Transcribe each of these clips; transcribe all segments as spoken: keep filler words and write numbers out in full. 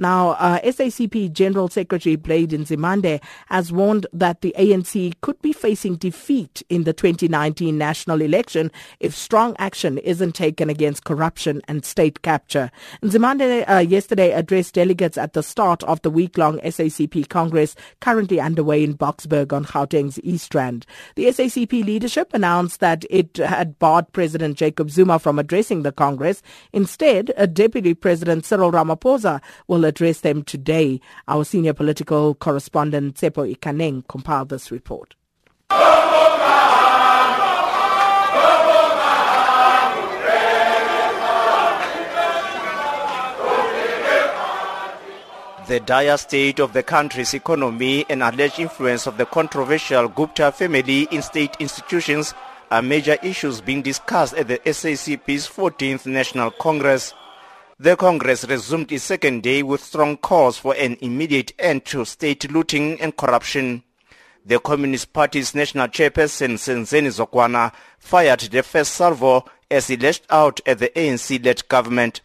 Now, uh, S A C P General Secretary Blade Nzimande has warned that the A N C could be facing defeat in the twenty nineteen national election if strong action isn't taken against corruption and state capture. Nzimande uh, yesterday addressed delegates at the start of the week-long S A C P Congress currently underway in Boksburg on Gauteng's East Rand. The S A C P leadership announced that it had barred President Jacob Zuma from addressing the Congress. Instead, Deputy President Cyril Ramaphosa will address them today. Our senior political correspondent Tsepo Ikaneng compiled this report. The dire state of the country's economy and alleged influence of the controversial Gupta family in state institutions are major issues being discussed at the S A C P's fourteenth National Congress. The Congress resumed its second day with strong calls for an immediate end to state looting and corruption. The Communist Party's national chairperson Senzeni Zokwana fired the first salvo as he lashed out at the A N C-led government.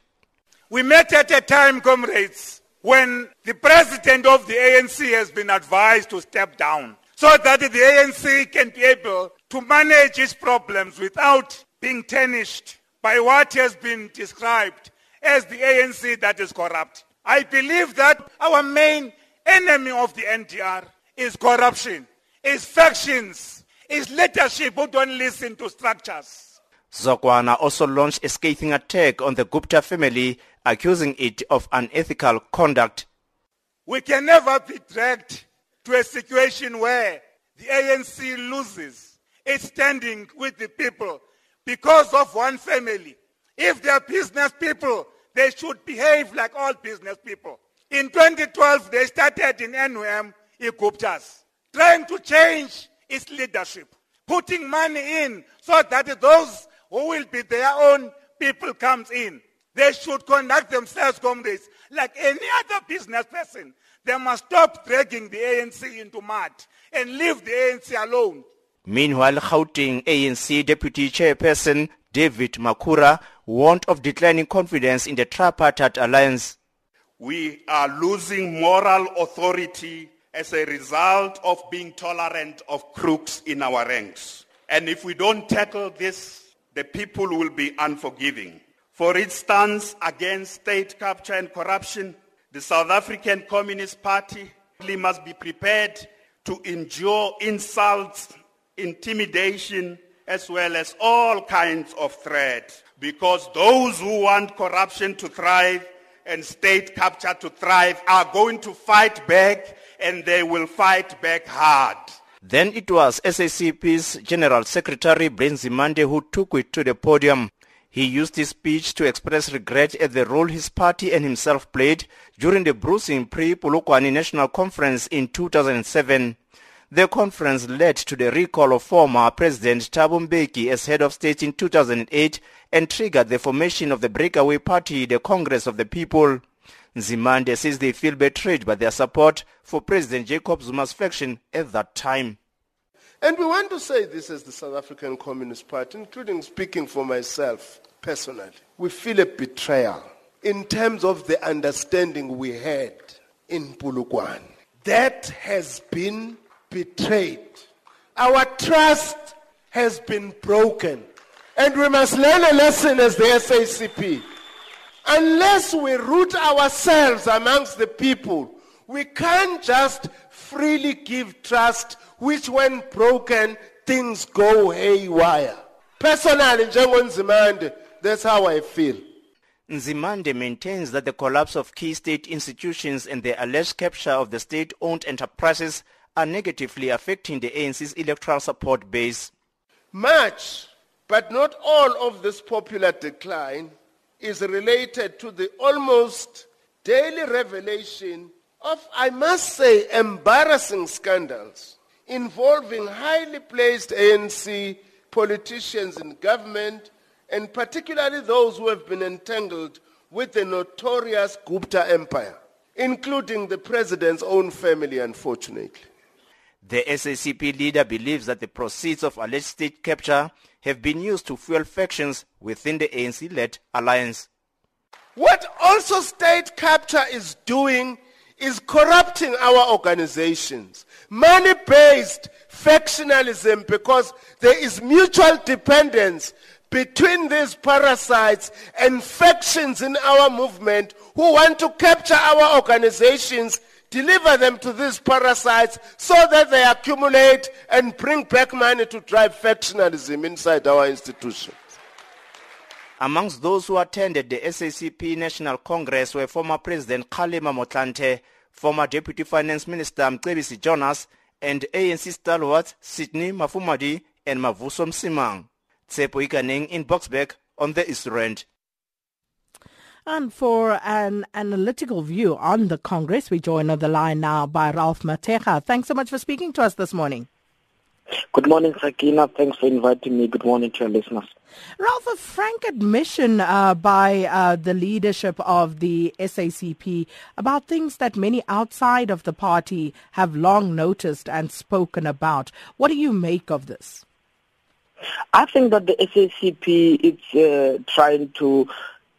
We met at a time, comrades, when the president of the A N C has been advised to step down so that the A N C can be able to manage its problems without being tarnished by what has been described as the A N C that is corrupt. I believe that our main enemy of the N D R is corruption, is factions, is leadership who don't listen to structures. Zokwana also launched a scathing attack on the Gupta family, accusing it of unethical conduct. We can never be dragged to a situation where the A N C loses its standing with the people because of one family. If they are business people, they should behave like all business people. In twenty twelve, they started in N U M, Guptas, trying to change its leadership, putting money in so that those who will be their own people comes in. They should conduct themselves, comrades, like any other business person. They must stop dragging the A N C into mud and leave the A N C alone. Meanwhile, Gauteng A N C Deputy Chairperson David Makura warned of declining confidence in the tripartite alliance. We are losing moral authority as a result of being tolerant of crooks in our ranks. And if we don't tackle this, the people will be unforgiving. For its stance against state capture and corruption, the South African Communist Party must be prepared to endure insults, intimidation, as well as all kinds of threats, because those who want corruption to thrive and state capture to thrive are going to fight back, and they will fight back hard. Then it was S A C P's General Secretary Blade Nzimande who took it to the podium. He used his speech to express regret at the role his party and himself played during the bruising pre-Polokwane National Conference in two thousand seven. The conference led to the recall of former President Thabo Mbeki as head of state in two thousand eight and triggered the formation of the breakaway party, the Congress of the People. Nzimande says they feel betrayed by their support for President Jacob Zuma's faction at that time. And we want to say this as the South African Communist Party, including speaking for myself personally. We feel a betrayal in terms of the understanding we had in Polokwane. That has been betrayed. Our trust has been broken. And we must learn a lesson as the S A C P. Unless we root ourselves amongst the people, we can't just freely give trust, which when broken, things go haywire. Personally, Nzimande, that's how I feel. Nzimande maintains that the collapse of key state institutions and the alleged capture of the state-owned enterprises are negatively affecting the A N C's electoral support base. Much, but not all of this popular decline is related to the almost daily revelation of, I must say, embarrassing scandals involving highly placed A N C politicians in government, and particularly those who have been entangled with the notorious Gupta empire, including the president's own family, unfortunately. The S A C P leader believes that the proceeds of alleged state capture have been used to fuel factions within the A N C-led alliance. What also state capture is doing is corrupting our organizations. Money-based factionalism, because there is mutual dependence between these parasites and factions in our movement who want to capture our organizations, deliver them to these parasites so that they accumulate and bring back money to drive factionalism inside our institutions. Amongst those who attended the S A C P National Congress were former President Kgalema Motlanthe, former Deputy Finance Minister Mcebisi Jonas, and A N C stalwarts Sidney Mafumadi and Mavuso Msimang. Tsepo Ikaneng in Boksburg on the East Rand. And for an analytical view on the Congress, we join on the line now by Ralph Mateja. Thanks so much for speaking to us this morning. Good morning, Sakina. Thanks for inviting me. Good morning to your listeners. Ralph, a frank admission uh, by uh, the leadership of the S A C P about things that many outside of the party have long noticed and spoken about. What do you make of this? I think that the S A C P is uh, trying to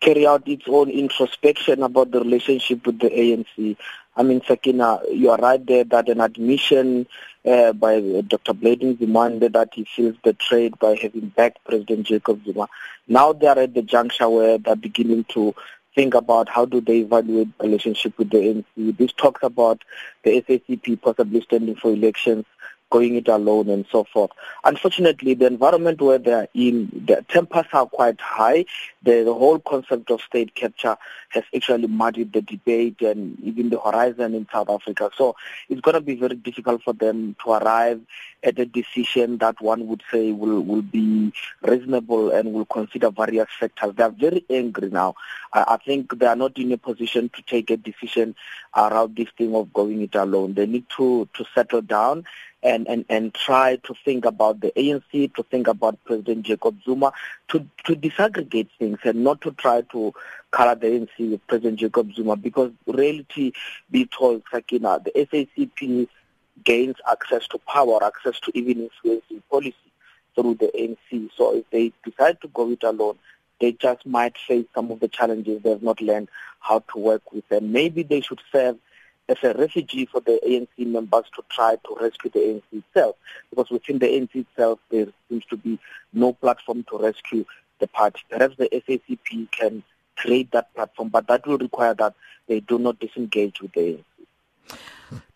carry out its own introspection about the relationship with the A N C. I mean, Sakina, you are right there that an admission uh, by Doctor Blade Nzimande that he feels betrayed by having backed President Jacob Zuma. Now they are at the juncture where they're beginning to think about how do they evaluate the relationship with the A N C. This talks about the S A C P possibly standing for elections, going it alone and so forth. Unfortunately, the environment where they are in, the tempers are quite high. The, the whole concept of state capture has actually muddied the debate and even the horizon in South Africa. So it's going to be very difficult for them to arrive at a decision that one would say will, will be reasonable and will consider various factors. They are very angry now. I, I think they are not in a position to take a decision around this thing of going it alone. They need to, to settle down And, and, and try to think about the A N C, to think about President Jacob Zuma, to, to disaggregate things and not to try to color the A N C with President Jacob Zuma, because reality be told, Sakina, the S A C P gains access to power, access to even influencing policy through the A N C. So if they decide to go it alone, they just might face some of the challenges they have not learned how to work with. And maybe they should serve as a refugee for the A N C members to try to rescue the A N C itself, because within the A N C itself there seems to be no platform to rescue the party. Perhaps the S A C P can create that platform, but that will require that they do not disengage with the A N C.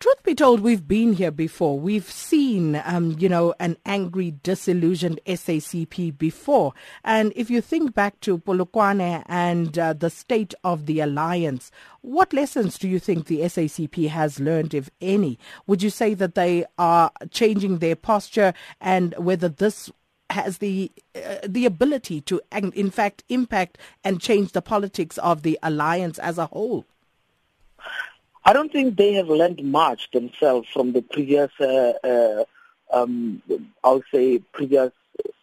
Truth be told, we've been here before. We've seen, um, you know, an angry, disillusioned S A C P before. And if you think back to Polokwane and uh, the state of the alliance, what lessons do you think the S A C P has learned, if any? Would you say that they are changing their posture, and whether this has the uh, the ability to, in fact, impact and change the politics of the alliance as a whole? I don't think they have learned much themselves from the previous, uh, uh, um, I would say, previous,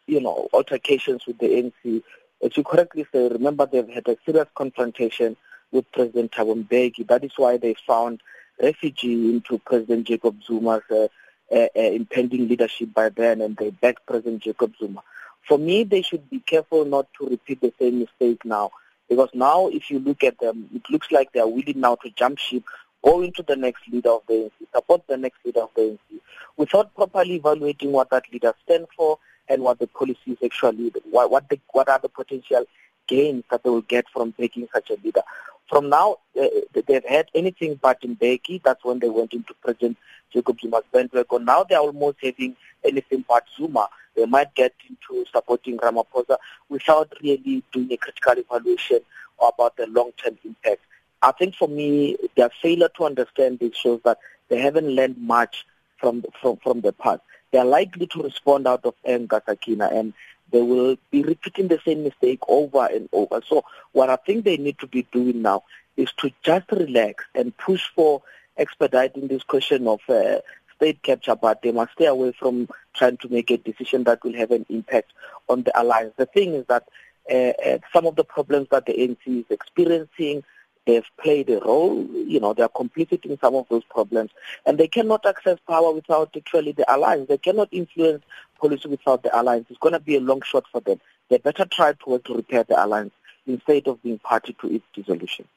you know, altercations with the A N C. As you correctly say, remember they've had a serious confrontation with President Thabo Mbeki. That is why they found refuge into President Jacob Zuma's uh, uh, uh, impending leadership by then, and they backed President Jacob Zuma. For me, they should be careful not to repeat the same mistake now, because now if you look at them, it looks like they are willing now to jump ship, go into the next leader of the A N C, support the next leader of the A N C, without properly evaluating what that leader stands for and what the policies actually, what what, the, what are the potential gains that they will get from taking such a leader. From now, uh, they've had anything but Mbeki. That's when they went into President Jacob Zuma's bandwagon. Now they're almost having anything but Zuma. They might get into supporting Ramaphosa without really doing a critical evaluation about the long-term impact. I think for me, their failure to understand this shows that they haven't learned much from the, from, from the past. They are likely to respond out of anger, Sakina, and they will be repeating the same mistake over and over. So what I think they need to be doing now is to just relax and push for expediting this question of uh, state capture, but they must stay away from trying to make a decision that will have an impact on the alliance. The thing is that uh, some of the problems that the A N C is experiencing, they've played a role, you know, they're complicit in some of those problems. And they cannot access power without actually the alliance. They cannot influence policy without the alliance. It's going to be a long shot for them. They better try to work to repair the alliance instead of being party to its dissolution.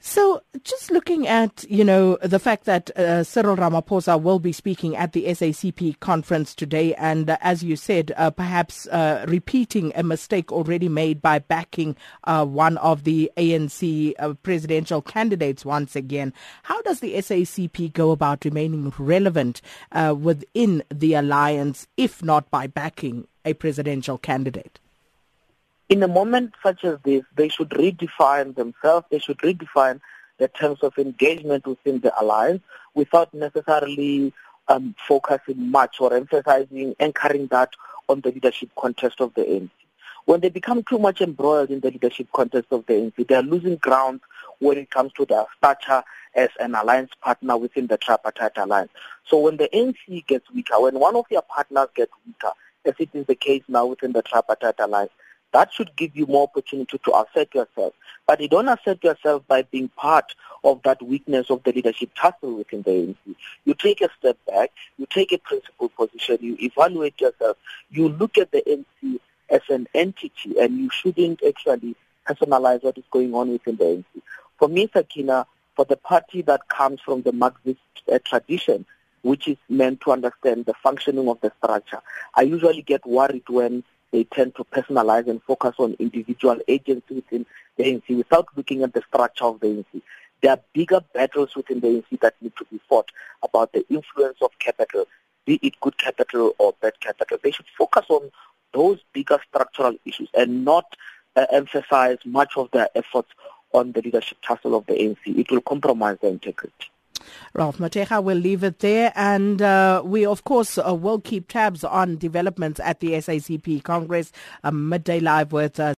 So just looking at, you know, the fact that uh, Cyril Ramaphosa will be speaking at the S A C P conference today and, uh, as you said, uh, perhaps uh, repeating a mistake already made by backing uh, one of the A N C uh, presidential candidates once again. How does the S A C P go about remaining relevant uh, within the alliance, if not by backing a presidential candidate? In a moment such as this, they should redefine themselves. They should redefine the terms of engagement within the alliance without necessarily um, focusing much or emphasizing, anchoring that on the leadership contest of the A N C. When they become too much embroiled in the leadership contest of the A N C, they are losing ground when it comes to their stature as an alliance partner within the tripartite alliance. So when the A N C gets weaker, when one of their partners gets weaker, as it is the case now within the tripartite alliance, that should give you more opportunity to assert yourself. But you don't assert yourself by being part of that weakness of the leadership tussle within the A N C. You take a step back, you take a principled position, you evaluate yourself, you look at the A N C as an entity, and you shouldn't actually personalize what is going on within the A N C. For me, Sakina, for the party that comes from the Marxist uh, tradition, which is meant to understand the functioning of the structure, I usually get worried when they tend to personalize and focus on individual agents within the A N C without looking at the structure of the A N C. There are bigger battles within the A N C that need to be fought about the influence of capital, be it good capital or bad capital. They should focus on those bigger structural issues and not uh, emphasize much of their efforts on the leadership tussle of the A N C. It will compromise their integrity. Ralph Mateja, we'll leave it there, and uh, we of course uh, will keep tabs on developments at the S A C P Congress. Um, midday Live with uh